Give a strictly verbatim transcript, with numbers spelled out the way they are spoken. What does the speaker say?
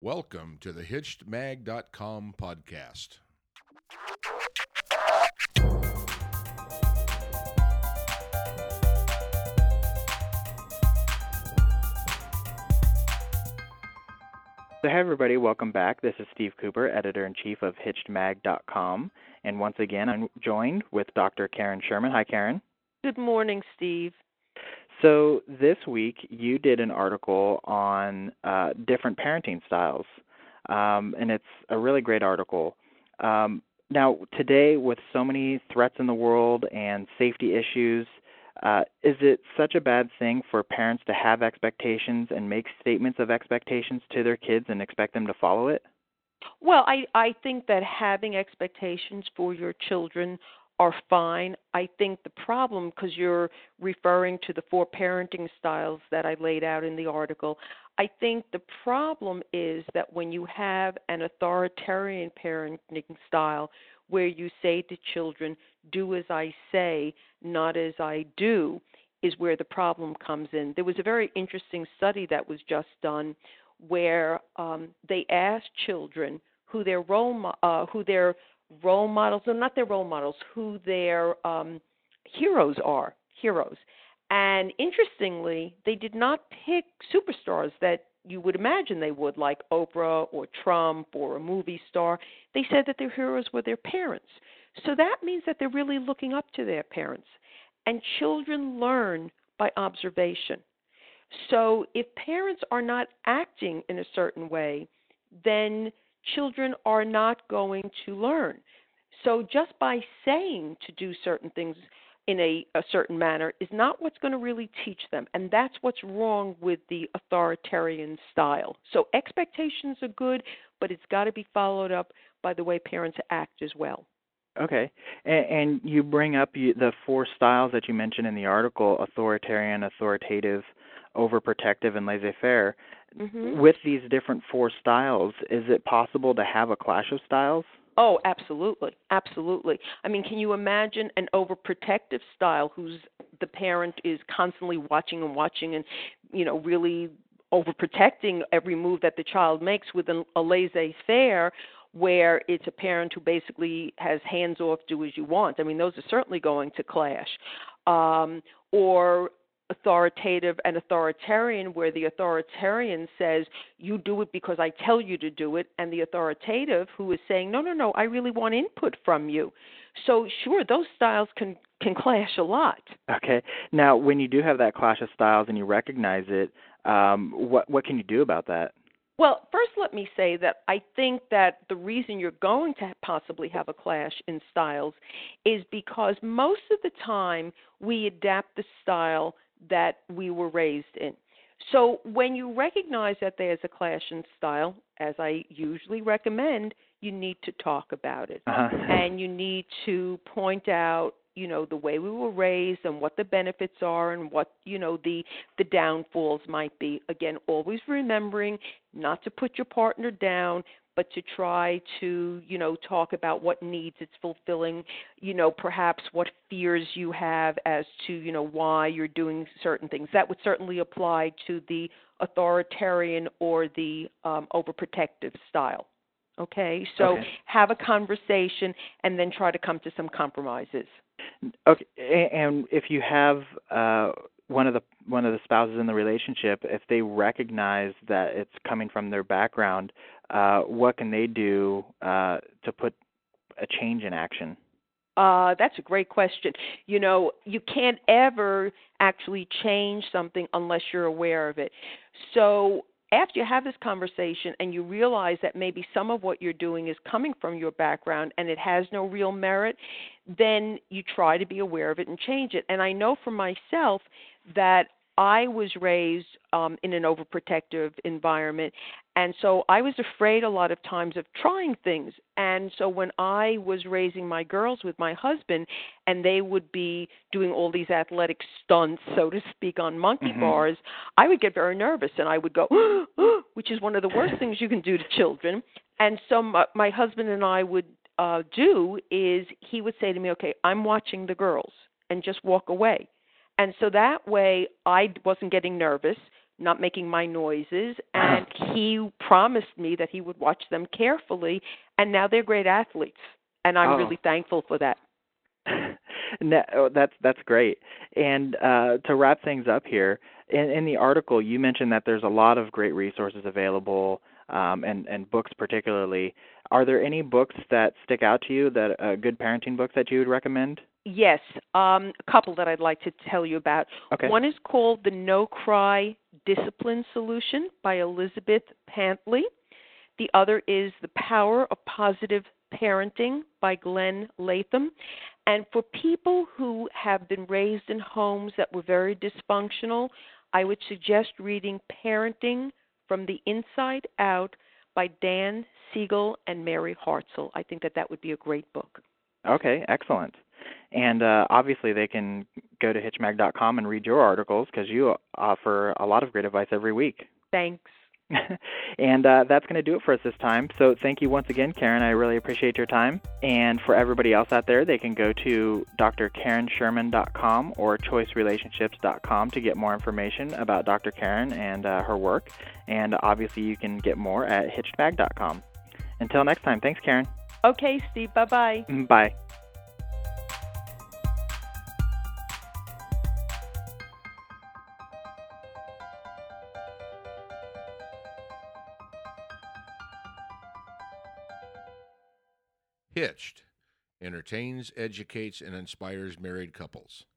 Welcome to the Hitched Mag dot com podcast. So hi, everybody. Welcome back. This is Steve Cooper, Editor-in-Chief of Hitched Mag dot com. And once again, I'm joined with Doctor Karen Sherman. Hi, Karen. Good morning, Steve. So this week, you did an article on uh, different parenting styles, um, and it's a really great article. Um, now, today, with so many threats in the world and safety issues, Uh, is it such a bad thing for parents to have expectations and make statements of expectations to their kids and expect them to follow it? Well, I, I think that having expectations for your children are fine. I think the problem, because you're referring to the four parenting styles that I laid out in the article, I think the problem is that when you have an authoritarian parenting style where you say to children, do as I say, not as I do, is where the problem comes in. There was a very interesting study that was just done where um, they asked children who their role mo- uh, who their role models, no, not their role models, who their um, heroes are, heroes. And interestingly, they did not pick superstars that you would imagine they would, like Oprah or Trump or a movie star. They said that their heroes were their parents. So that means that they're really looking up to their parents. And children learn by observation. So if parents are not acting in a certain way, then children are not going to learn. So just by saying to do certain things in a, a certain manner is not what's going to really teach them. And that's what's wrong with the authoritarian style. So expectations are good, but it's got to be followed up by the way parents act as well. Okay. And, and you bring up you, the four styles that you mentioned in the article, authoritarian, authoritative, overprotective, and laissez-faire. Mm-hmm. With these different four styles, is it possible to have a clash of styles? Oh, absolutely. Absolutely. I mean, can you imagine an overprotective style who's the parent is constantly watching and watching and, you know, really overprotecting every move that the child makes with a, a laissez-faire where it's a parent who basically has hands off, do as you want. I mean, those are certainly going to clash. Um, or authoritative and authoritarian, where the authoritarian says, you do it because I tell you to do it, and the authoritative who is saying, no, no, no, I really want input from you. So sure, those styles can, can clash a lot. Okay. Now, when you do have that clash of styles and you recognize it, um, what what can you do about that? Well, first let me say that I think that the reason you're going to possibly have a clash in styles is because most of the time we adapt the style that we were raised in. So when you recognize that there's a clash in style, as I usually recommend, you need to talk about it. Uh-huh. And you need to point out, you know, the way we were raised and what the benefits are and what, you know, the, the downfalls might be. Again, always remembering not to put your partner down, but to try to, you know, talk about what needs it's fulfilling, you know, perhaps what fears you have as to, you know, why you're doing certain things. That would certainly apply to the authoritarian or the um, overprotective style. Okay? So okay. Have a conversation and then try to come to some compromises. Okay. And if you have uh, one of the one of the spouses in the relationship, if they recognize that it's coming from their background, uh, what can they do uh, to put a change in action? Uh, that's a great question. You know, you can't ever actually change something unless you're aware of it. So after you have this conversation and you realize that maybe some of what you're doing is coming from your background and it has no real merit, then you try to be aware of it and change it. And I know for myself that I was raised um, in an overprotective environment, and so I was afraid a lot of times of trying things. And so when I was raising my girls with my husband, and they would be doing all these athletic stunts, so to speak, on monkey mm-hmm. bars, I would get very nervous, and I would go, which is one of the worst things you can do to children. And so my, my husband and I would uh, do is he would say to me, okay, I'm watching the girls, and just walk away. And so that way I wasn't getting nervous. not making my noises, and he promised me that he would watch them carefully, and now they're great athletes, and I'm oh. really thankful for that. No, that's that's great. And uh, to wrap things up here, in, in the article you mentioned that there's a lot of great resources available, um, and, and books particularly. Are there any books that stick out to you, that uh, good parenting books that you would recommend? Yes, um, a couple that I'd like to tell you about. Okay. One is called The No Cry Discipline Solution by Elizabeth Pantley. The other is The Power of Positive Parenting by Glenn Latham. And for people who have been raised in homes that were very dysfunctional, I would suggest reading Parenting from the Inside Out by Dan Siegel and Mary Hartzell. I think that that would be a great book. Okay, excellent. And uh, obviously they can go to Hitch Mag dot com and read your articles, because you offer a lot of great advice every week. Thanks. And uh, that's going to do it for us this time. So thank you once again, Karen. I really appreciate your time. And for everybody else out there, they can go to Dr Karen Sherman dot com or Choice Relationships dot com to get more information about Doctor Karen and uh, her work. And obviously you can get more at Hitched Mag dot com. Until next time, thanks, Karen. Okay, Steve. Bye-bye. Bye. Hitched entertains, educates, and inspires married couples.